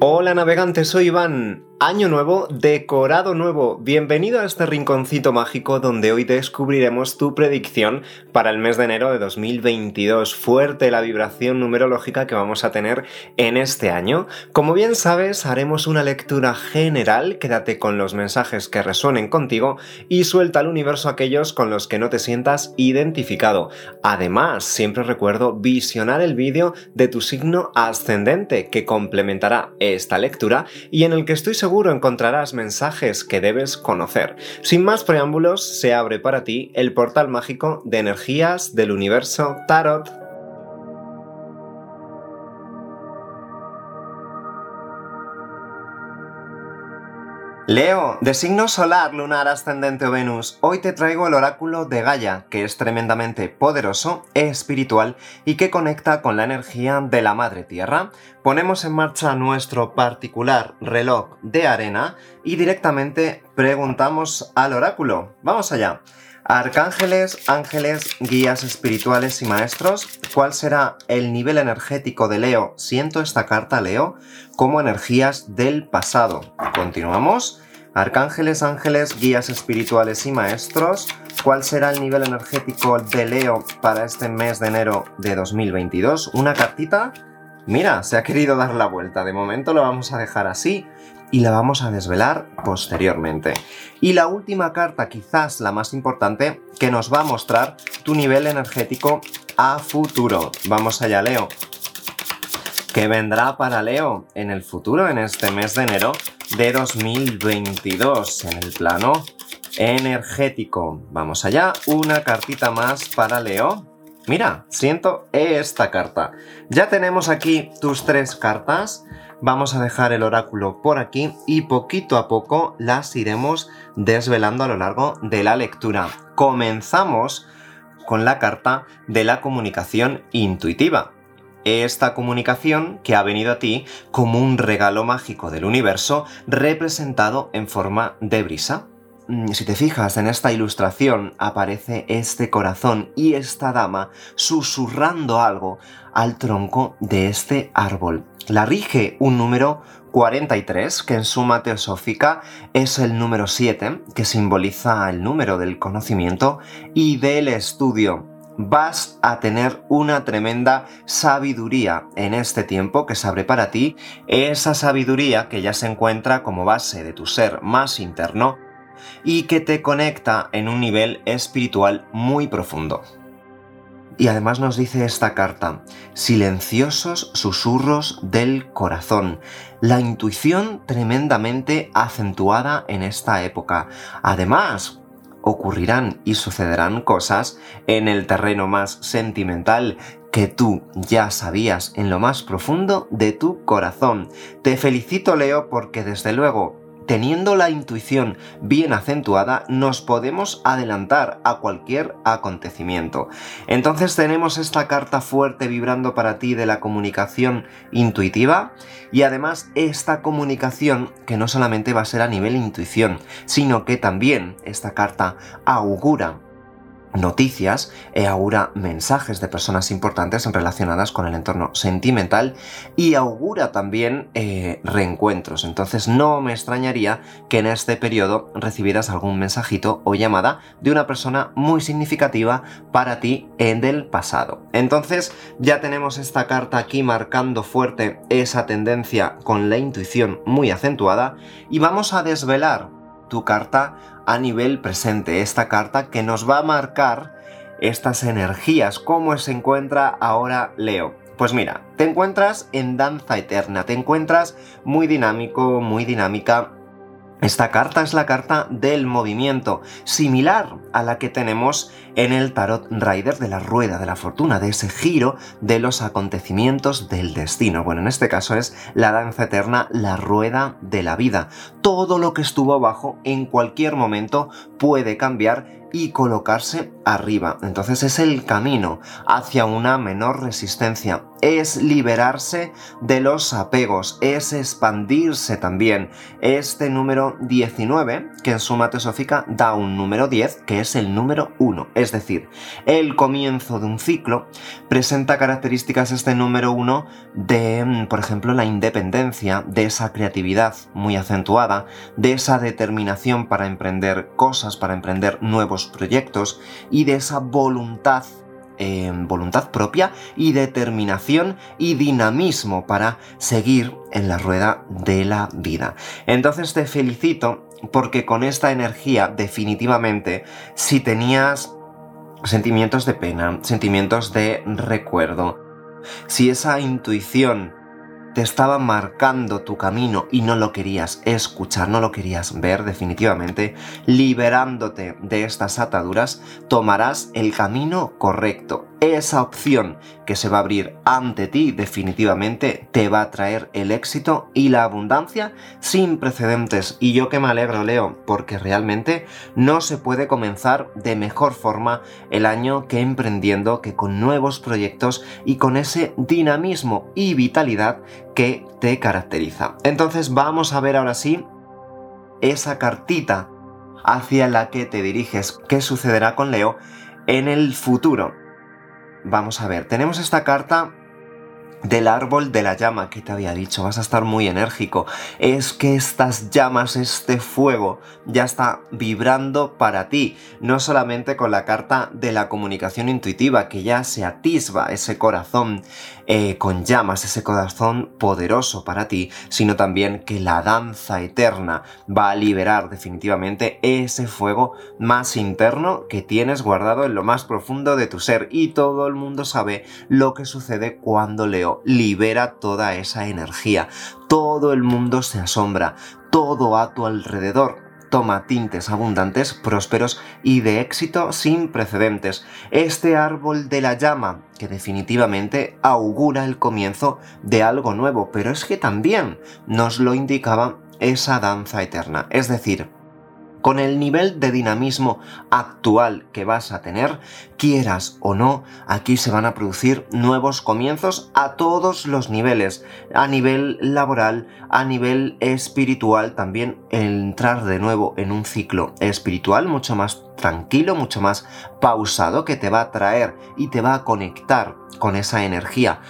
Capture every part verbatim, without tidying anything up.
Hola navegantes, soy Iván. Año nuevo, decorado nuevo. Bienvenido a este rinconcito mágico donde hoy descubriremos tu predicción para el mes de enero de dos mil veintidós. Fuerte la vibración numerológica que vamos a tener en este año. Como bien sabes, haremos una lectura general. Quédate con los mensajes que resuenen contigo y suelta al universo aquellos con los que no te sientas identificado. Además, siempre recuerdo visionar el vídeo de tu signo ascendente que complementará esta lectura y en el que estoy seguro Seguro encontrarás mensajes que debes conocer. Sin más preámbulos, se abre para ti el portal mágico de Energías del Universo Tarot. Leo, de signo solar, lunar, ascendente o Venus, hoy te traigo el oráculo de Gaia, que es tremendamente poderoso, espiritual y que conecta con la energía de la Madre Tierra. Ponemos en marcha nuestro particular reloj de arena y directamente preguntamos al oráculo. ¡Vamos allá! Arcángeles, ángeles, guías espirituales y maestros, ¿cuál será el nivel energético de Leo? Siento esta carta, Leo, como energías del pasado. Continuamos. Arcángeles, ángeles, guías espirituales y maestros, ¿cuál será el nivel energético de Leo para este mes de enero de dos mil veintidós? Una cartita. Mira, se ha querido dar la vuelta. De momento lo vamos a dejar así y la vamos a desvelar posteriormente. Y la última carta, quizás la más importante, que nos va a mostrar tu nivel energético a futuro. Vamos allá, Leo. ¿Qué vendrá para Leo en el futuro, en este mes de enero de dos mil veintidós, en el plano energético? Vamos allá, una cartita más para Leo. Mira, siento esta carta. Ya tenemos aquí tus tres cartas. Vamos a dejar el oráculo por aquí y poquito a poco las iremos desvelando a lo largo de la lectura. Comenzamos con la carta de la comunicación intuitiva. Esta comunicación que ha venido a ti como un regalo mágico del universo representado en forma de brisa. Si te fijas en esta ilustración, aparece este corazón y esta dama susurrando algo al tronco de este árbol. La rige un número cuarenta y tres, que en suma teosófica es el número siete, que simboliza el número del conocimiento y del estudio. Vas a tener una tremenda sabiduría en este tiempo que se abre para ti, esa sabiduría que ya se encuentra como base de tu ser más interno y que te conecta en un nivel espiritual muy profundo. Y además nos dice esta carta: silenciosos susurros del corazón. La intuición tremendamente acentuada en esta época. Además, ocurrirán y sucederán cosas en el terreno más sentimental que tú ya sabías en lo más profundo de tu corazón. Te felicito, Leo, porque desde luego, teniendo la intuición bien acentuada, nos podemos adelantar a cualquier acontecimiento. Entonces tenemos esta carta fuerte vibrando para ti de la comunicación intuitiva y además esta comunicación que no solamente va a ser a nivel intuición, sino que también esta carta augura noticias e augura mensajes de personas importantes relacionadas con el entorno sentimental y augura también eh, reencuentros. Entonces no me extrañaría que en este periodo recibieras algún mensajito o llamada de una persona muy significativa para ti en el pasado. Entonces ya tenemos esta carta aquí marcando fuerte esa tendencia con la intuición muy acentuada y vamos a desvelar tu carta a nivel presente, esta carta que nos va a marcar estas energías, cómo se encuentra ahora Leo. Pues mira, te encuentras en danza eterna, te encuentras muy dinámico, muy dinámica. Esta carta es la carta del movimiento, similar a la que tenemos en el Tarot Rider de la Rueda de la Fortuna, de ese giro de los acontecimientos del destino. Bueno, en este caso es la danza eterna, la rueda de la vida. Todo lo que estuvo abajo en cualquier momento puede cambiar y colocarse arriba. Entonces es el camino hacia una menor resistencia, es liberarse de los apegos, es expandirse también. Este número diecinueve, que en suma teosófica da un número diez, que es el número uno, es decir, el comienzo de un ciclo. Presenta características este número uno de, por ejemplo, la independencia, de esa creatividad muy acentuada, de esa determinación para emprender cosas, para emprender nuevos proyectos, y de esa voluntad, eh, voluntad propia y determinación y dinamismo para seguir en la rueda de la vida. Entonces te felicito porque con esta energía definitivamente, si tenías sentimientos de pena, sentimientos de recuerdo, si esa intuición te estaba marcando tu camino y no lo querías escuchar, no lo querías ver, definitivamente, liberándote de estas ataduras, tomarás el camino correcto. Esa opción que se va a abrir ante ti definitivamente te va a traer el éxito y la abundancia sin precedentes. Y yo que me alegro, Leo, porque realmente no se puede comenzar de mejor forma el año que emprendiendo, que con nuevos proyectos y con ese dinamismo y vitalidad que te caracteriza. Entonces vamos a ver ahora sí esa cartita hacia la que te diriges, qué sucederá con Leo en el futuro. Vamos a ver, tenemos esta carta del árbol de la llama que te había dicho, vas a estar muy enérgico. Es que estas llamas, este fuego, ya está vibrando para ti, no solamente con la carta de la comunicación intuitiva, que ya se atisba ese corazón eh, con llamas, ese corazón poderoso para ti, sino también que la danza eterna va a liberar definitivamente ese fuego más interno que tienes guardado en lo más profundo de tu ser, y todo el mundo sabe lo que sucede cuando Leo libera toda esa energía. Todo el mundo se asombra, todo a tu alrededor toma tintes abundantes, prósperos y de éxito sin precedentes. Este árbol de la llama que definitivamente augura el comienzo de algo nuevo, pero es que también nos lo indicaba esa danza eterna, es decir, con el nivel de dinamismo actual que vas a tener, quieras o no, aquí se van a producir nuevos comienzos a todos los niveles, a nivel laboral, a nivel espiritual, también entrar de nuevo en un ciclo espiritual mucho más tranquilo, mucho más pausado, que te va a traer y te va a conectar con esa energía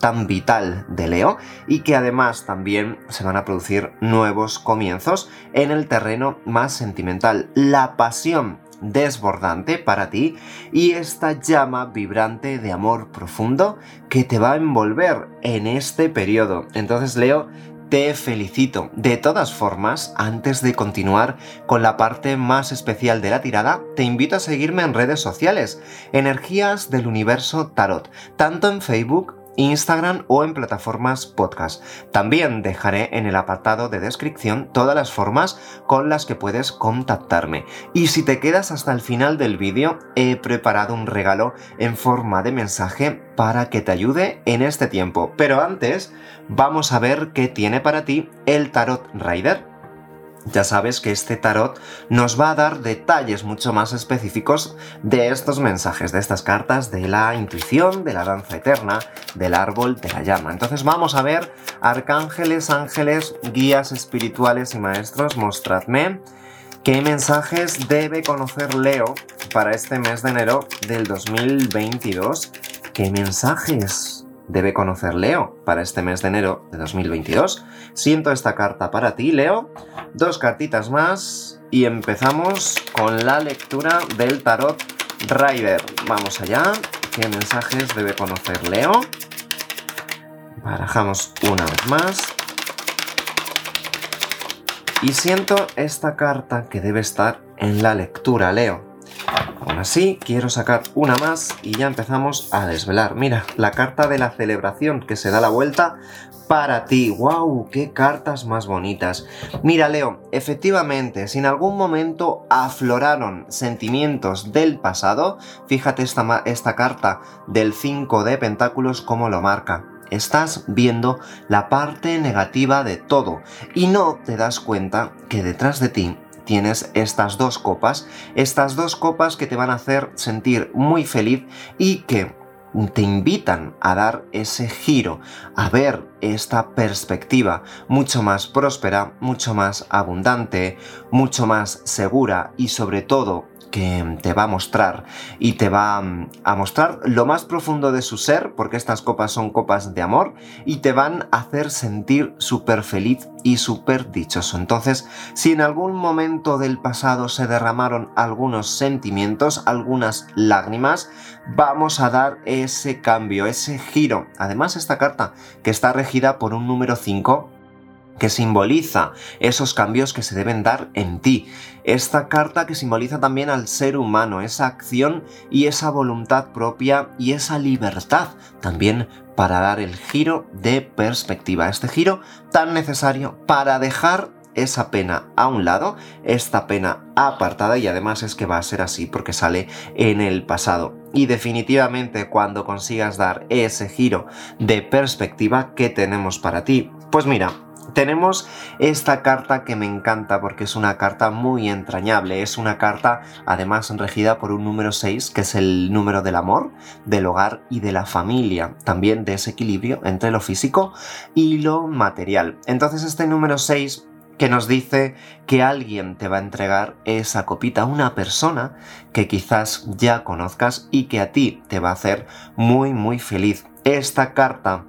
tan vital de Leo, y que además también se van a producir nuevos comienzos en el terreno más sentimental. La pasión desbordante para ti y esta llama vibrante de amor profundo que te va a envolver en este periodo. Entonces, Leo, te felicito. De todas formas, antes de continuar con la parte más especial de la tirada, te invito a seguirme en redes sociales, Energías del Universo Tarot, tanto en Facebook, Instagram o en plataformas podcast. También dejaré en el apartado de descripción todas las formas con las que puedes contactarme. Y si te quedas hasta el final del vídeo, he preparado un regalo en forma de mensaje para que te ayude en este tiempo. Pero antes, vamos a ver qué tiene para ti el Tarot Rider. Ya sabes que este tarot nos va a dar detalles mucho más específicos de estos mensajes, de estas cartas, de la intuición, de la danza eterna, del árbol de la llama. Entonces vamos a ver, arcángeles, ángeles, guías espirituales y maestros, mostradme qué mensajes debe conocer Leo para este mes de enero del dos mil veintidós. ¿Qué mensajes debe conocer Leo para este mes de enero de dos mil veintidós? Siento esta carta para ti, Leo. Dos cartitas más y empezamos con la lectura del Tarot Rider. Vamos allá. ¿Qué mensajes debe conocer Leo? Barajamos una vez más. Y siento esta carta que debe estar en la lectura, Leo. Aún así, quiero sacar una más y ya empezamos a desvelar. Mira, la carta de la celebración que se da la vuelta para ti. ¡Wow! ¡Qué cartas más bonitas! Mira, Leo, efectivamente, si en algún momento afloraron sentimientos del pasado, fíjate esta, esta carta del cinco de Pentáculos cómo lo marca. Estás viendo la parte negativa de todo y no te das cuenta que detrás de ti tienes estas dos copas, estas dos copas que te van a hacer sentir muy feliz y que te invitan a dar ese giro, a ver esta perspectiva mucho más próspera, mucho más abundante, mucho más segura y sobre todo que te va a mostrar y te va a mostrar lo más profundo de su ser, porque estas copas son copas de amor y te van a hacer sentir súper feliz y súper dichoso. Entonces, si en algún momento del pasado se derramaron algunos sentimientos, algunas lágrimas, vamos a dar ese cambio, ese giro. Además, esta carta, que está regida por un número cinco, que simboliza esos cambios que se deben dar en ti. Esta carta que simboliza también al ser humano, esa acción y esa voluntad propia y esa libertad también para dar el giro de perspectiva. Este giro tan necesario para dejar esa pena a un lado, esta pena apartada, y además es que va a ser así porque sale en el pasado. Y definitivamente cuando consigas dar ese giro de perspectiva, ¿qué tenemos para ti? Pues mira, tenemos esta carta que me encanta porque es una carta muy entrañable, es una carta además regida por un número seis, que es el número del amor, del hogar y de la familia, también de ese equilibrio entre lo físico y lo material. Entonces este número seis que nos dice que alguien te va a entregar esa copita, una persona que quizás ya conozcas y que a ti te va a hacer muy muy feliz. Esta carta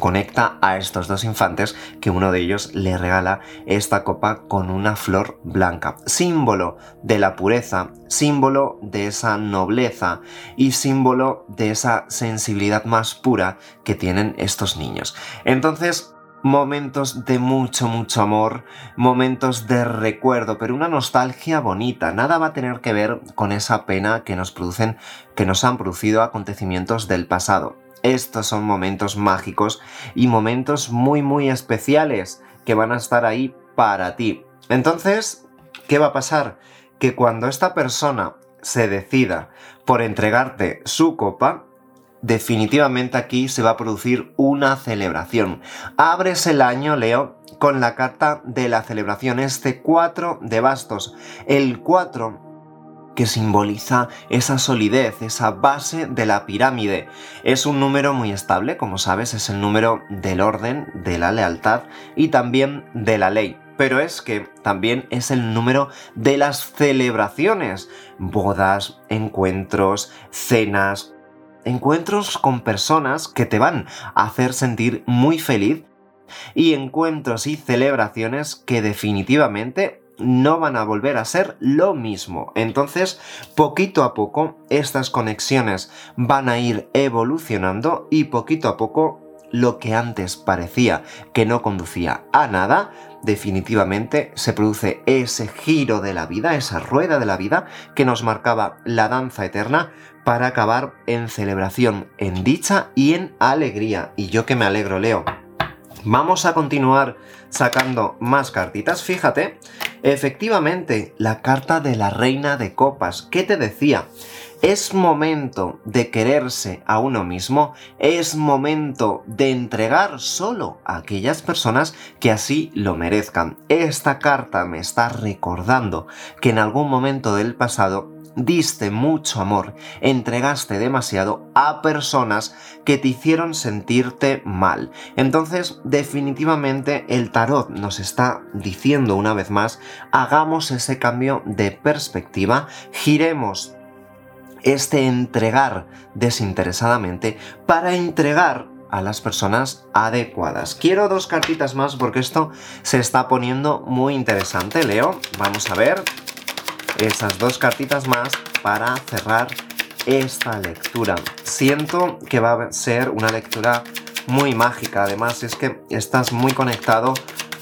conecta a estos dos infantes que uno de ellos le regala esta copa con una flor blanca, símbolo de la pureza, símbolo de esa nobleza y símbolo de esa sensibilidad más pura que tienen estos niños. Entonces, momentos de mucho, mucho amor, momentos de recuerdo, pero una nostalgia bonita. Nada va a tener que ver con esa pena que nos producen, que nos han producido acontecimientos del pasado. Estos son momentos mágicos y momentos muy muy especiales que van a estar ahí para ti. Entonces, ¿qué va a pasar? Que cuando esta persona se decida por entregarte su copa, definitivamente aquí se va a producir una celebración. Abres el año, Leo, con la carta de la celebración, este cuatro de bastos. El cuatro que simboliza esa solidez, esa base de la pirámide. Es un número muy estable, como sabes, es el número del orden, de la lealtad y también de la ley. Pero es que también es el número de las celebraciones, bodas, encuentros, cenas, encuentros con personas que te van a hacer sentir muy feliz y encuentros y celebraciones que definitivamente no van a volver a ser lo mismo. Entonces, poquito a poco, estas conexiones van a ir evolucionando y poquito a poco, lo que antes parecía que no conducía a nada, definitivamente se produce ese giro de la vida, esa rueda de la vida que nos marcaba la danza eterna para acabar en celebración, en dicha y en alegría. Y yo que me alegro, Leo. Vamos a continuar sacando más cartitas. Fíjate, efectivamente, la carta de la reina de copas. ¿Qué te decía? Es momento de quererse a uno mismo, es momento de entregar solo a aquellas personas que así lo merezcan. Esta carta me está recordando que en algún momento del pasado diste mucho amor, entregaste demasiado a personas que te hicieron sentirte mal. Entonces, definitivamente el tarot nos está diciendo una vez más, hagamos ese cambio de perspectiva, giremos este entregar desinteresadamente para entregar a las personas adecuadas. Quiero dos cartitas más porque esto se está poniendo muy interesante, Leo. Vamos a ver esas dos cartitas más para cerrar esta lectura. Siento que va a ser una lectura muy mágica. Además, es que estás muy conectado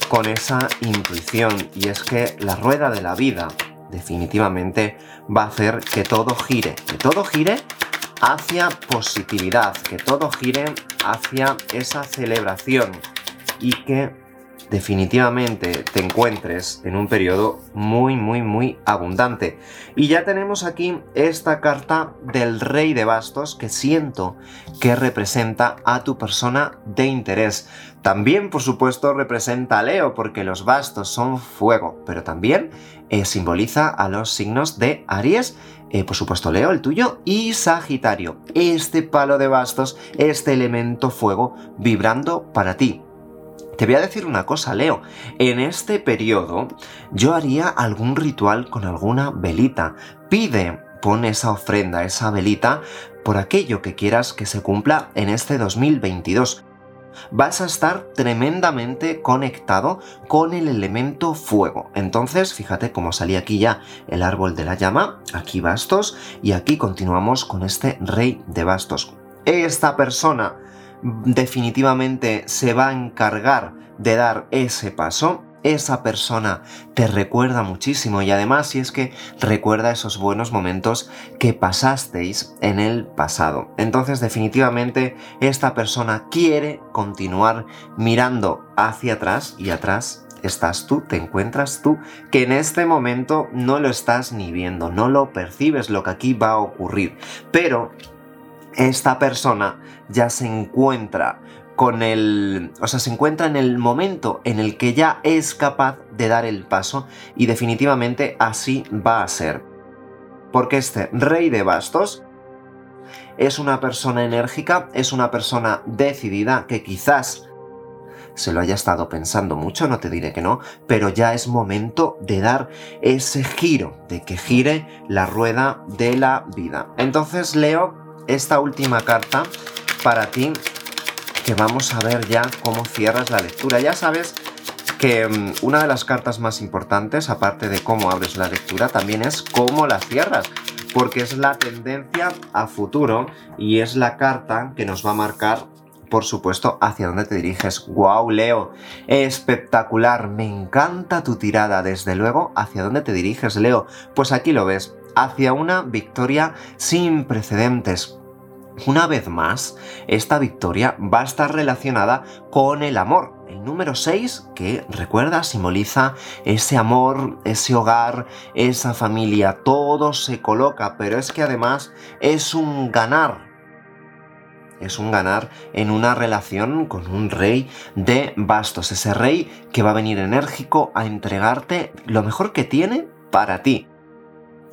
con esa intuición. Y es que la rueda de la vida definitivamente va a hacer que todo gire. Que todo gire hacia positividad. Que todo gire hacia esa celebración. Y que definitivamente te encuentres en un periodo muy, muy, muy abundante. Y ya tenemos aquí esta carta del Rey de Bastos que siento que representa a tu persona de interés. También, por supuesto, representa a Leo porque los bastos son fuego, pero también eh, simboliza a los signos de Aries, eh, por supuesto Leo, el tuyo, y Sagitario. Este palo de bastos, este elemento fuego vibrando para ti. Te voy a decir una cosa, Leo, en este periodo yo haría algún ritual con alguna velita. Pide, pon esa ofrenda, esa velita, por aquello que quieras que se cumpla en este dos mil veintidós. Vas a estar tremendamente conectado con el elemento fuego. Entonces, fíjate cómo salía aquí ya el árbol de la llama, aquí bastos, y aquí continuamos con este rey de bastos. Esta persona definitivamente se va a encargar de dar ese paso. Esa persona te recuerda muchísimo y además, si es que recuerda esos buenos momentos que pasasteis en el pasado. Entonces, definitivamente, esta persona quiere continuar mirando hacia atrás, y atrás estás tú, te encuentras tú, que en este momento no lo estás ni viendo, no lo percibes lo que aquí va a ocurrir. Pero esta persona ya se encuentra con el, o sea, se encuentra en el momento en el que ya es capaz de dar el paso, y definitivamente así va a ser. Porque este rey de bastos es una persona enérgica, es una persona decidida, que quizás se lo haya estado pensando mucho, no te diré que no, pero ya es momento de dar ese giro, de que gire la rueda de la vida. Entonces, Leo, esta última carta para ti, que vamos a ver ya cómo cierras la lectura. Ya sabes que una de las cartas más importantes, aparte de cómo abres la lectura, también es cómo la cierras, porque es la tendencia a futuro y es la carta que nos va a marcar, por supuesto, hacia dónde te diriges. ¡Guau, Leo! ¡Espectacular! Me encanta tu tirada, desde luego. ¿Hacia dónde te diriges, Leo? Pues aquí lo ves, hacia una victoria sin precedentes. Una vez más, esta victoria va a estar relacionada con el amor. El número seis, que recuerda, simboliza ese amor, ese hogar, esa familia, todo se coloca, pero es que además es un ganar. Es un ganar en una relación con un rey de bastos, ese rey que va a venir enérgico a entregarte lo mejor que tiene para ti.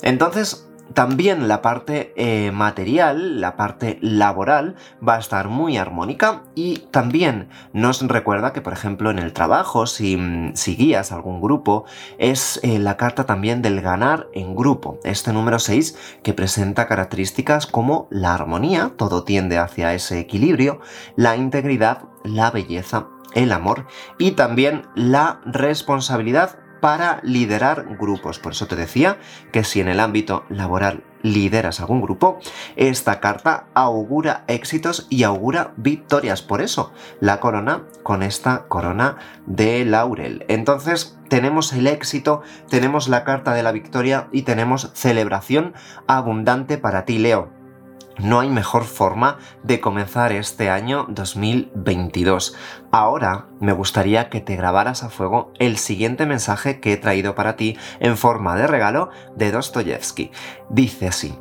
Entonces, también la parte eh, material, la parte laboral, va a estar muy armónica, y también nos recuerda que, por ejemplo, en el trabajo, si, si guías algún grupo, es eh, la carta también del ganar en grupo. Este número seis, que presenta características como la armonía, todo tiende hacia ese equilibrio, la integridad, la belleza, el amor y también la responsabilidad para liderar grupos. Por eso te decía que si en el ámbito laboral lideras algún grupo, esta carta augura éxitos y augura victorias. Por eso la corona con esta corona de laurel. Entonces tenemos el éxito, tenemos la carta de la victoria y tenemos celebración abundante para ti, Leo. No hay mejor forma de comenzar este año dos mil veintidós. Ahora me gustaría que te grabaras a fuego el siguiente mensaje que he traído para ti en forma de regalo de Dostoievski. Dice así: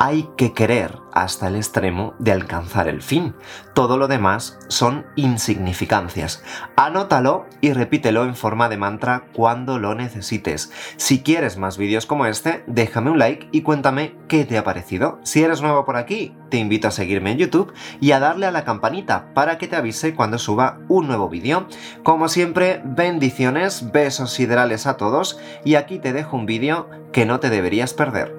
hay que querer hasta el extremo de alcanzar el fin. Todo lo demás son insignificancias. Anótalo y repítelo en forma de mantra cuando lo necesites. Si quieres más vídeos como este, déjame un like y cuéntame qué te ha parecido. Si eres nuevo por aquí, te invito a seguirme en YouTube y a darle a la campanita para que te avise cuando suba un nuevo vídeo. Como siempre, bendiciones, besos siderales a todos, y aquí te dejo un vídeo que no te deberías perder.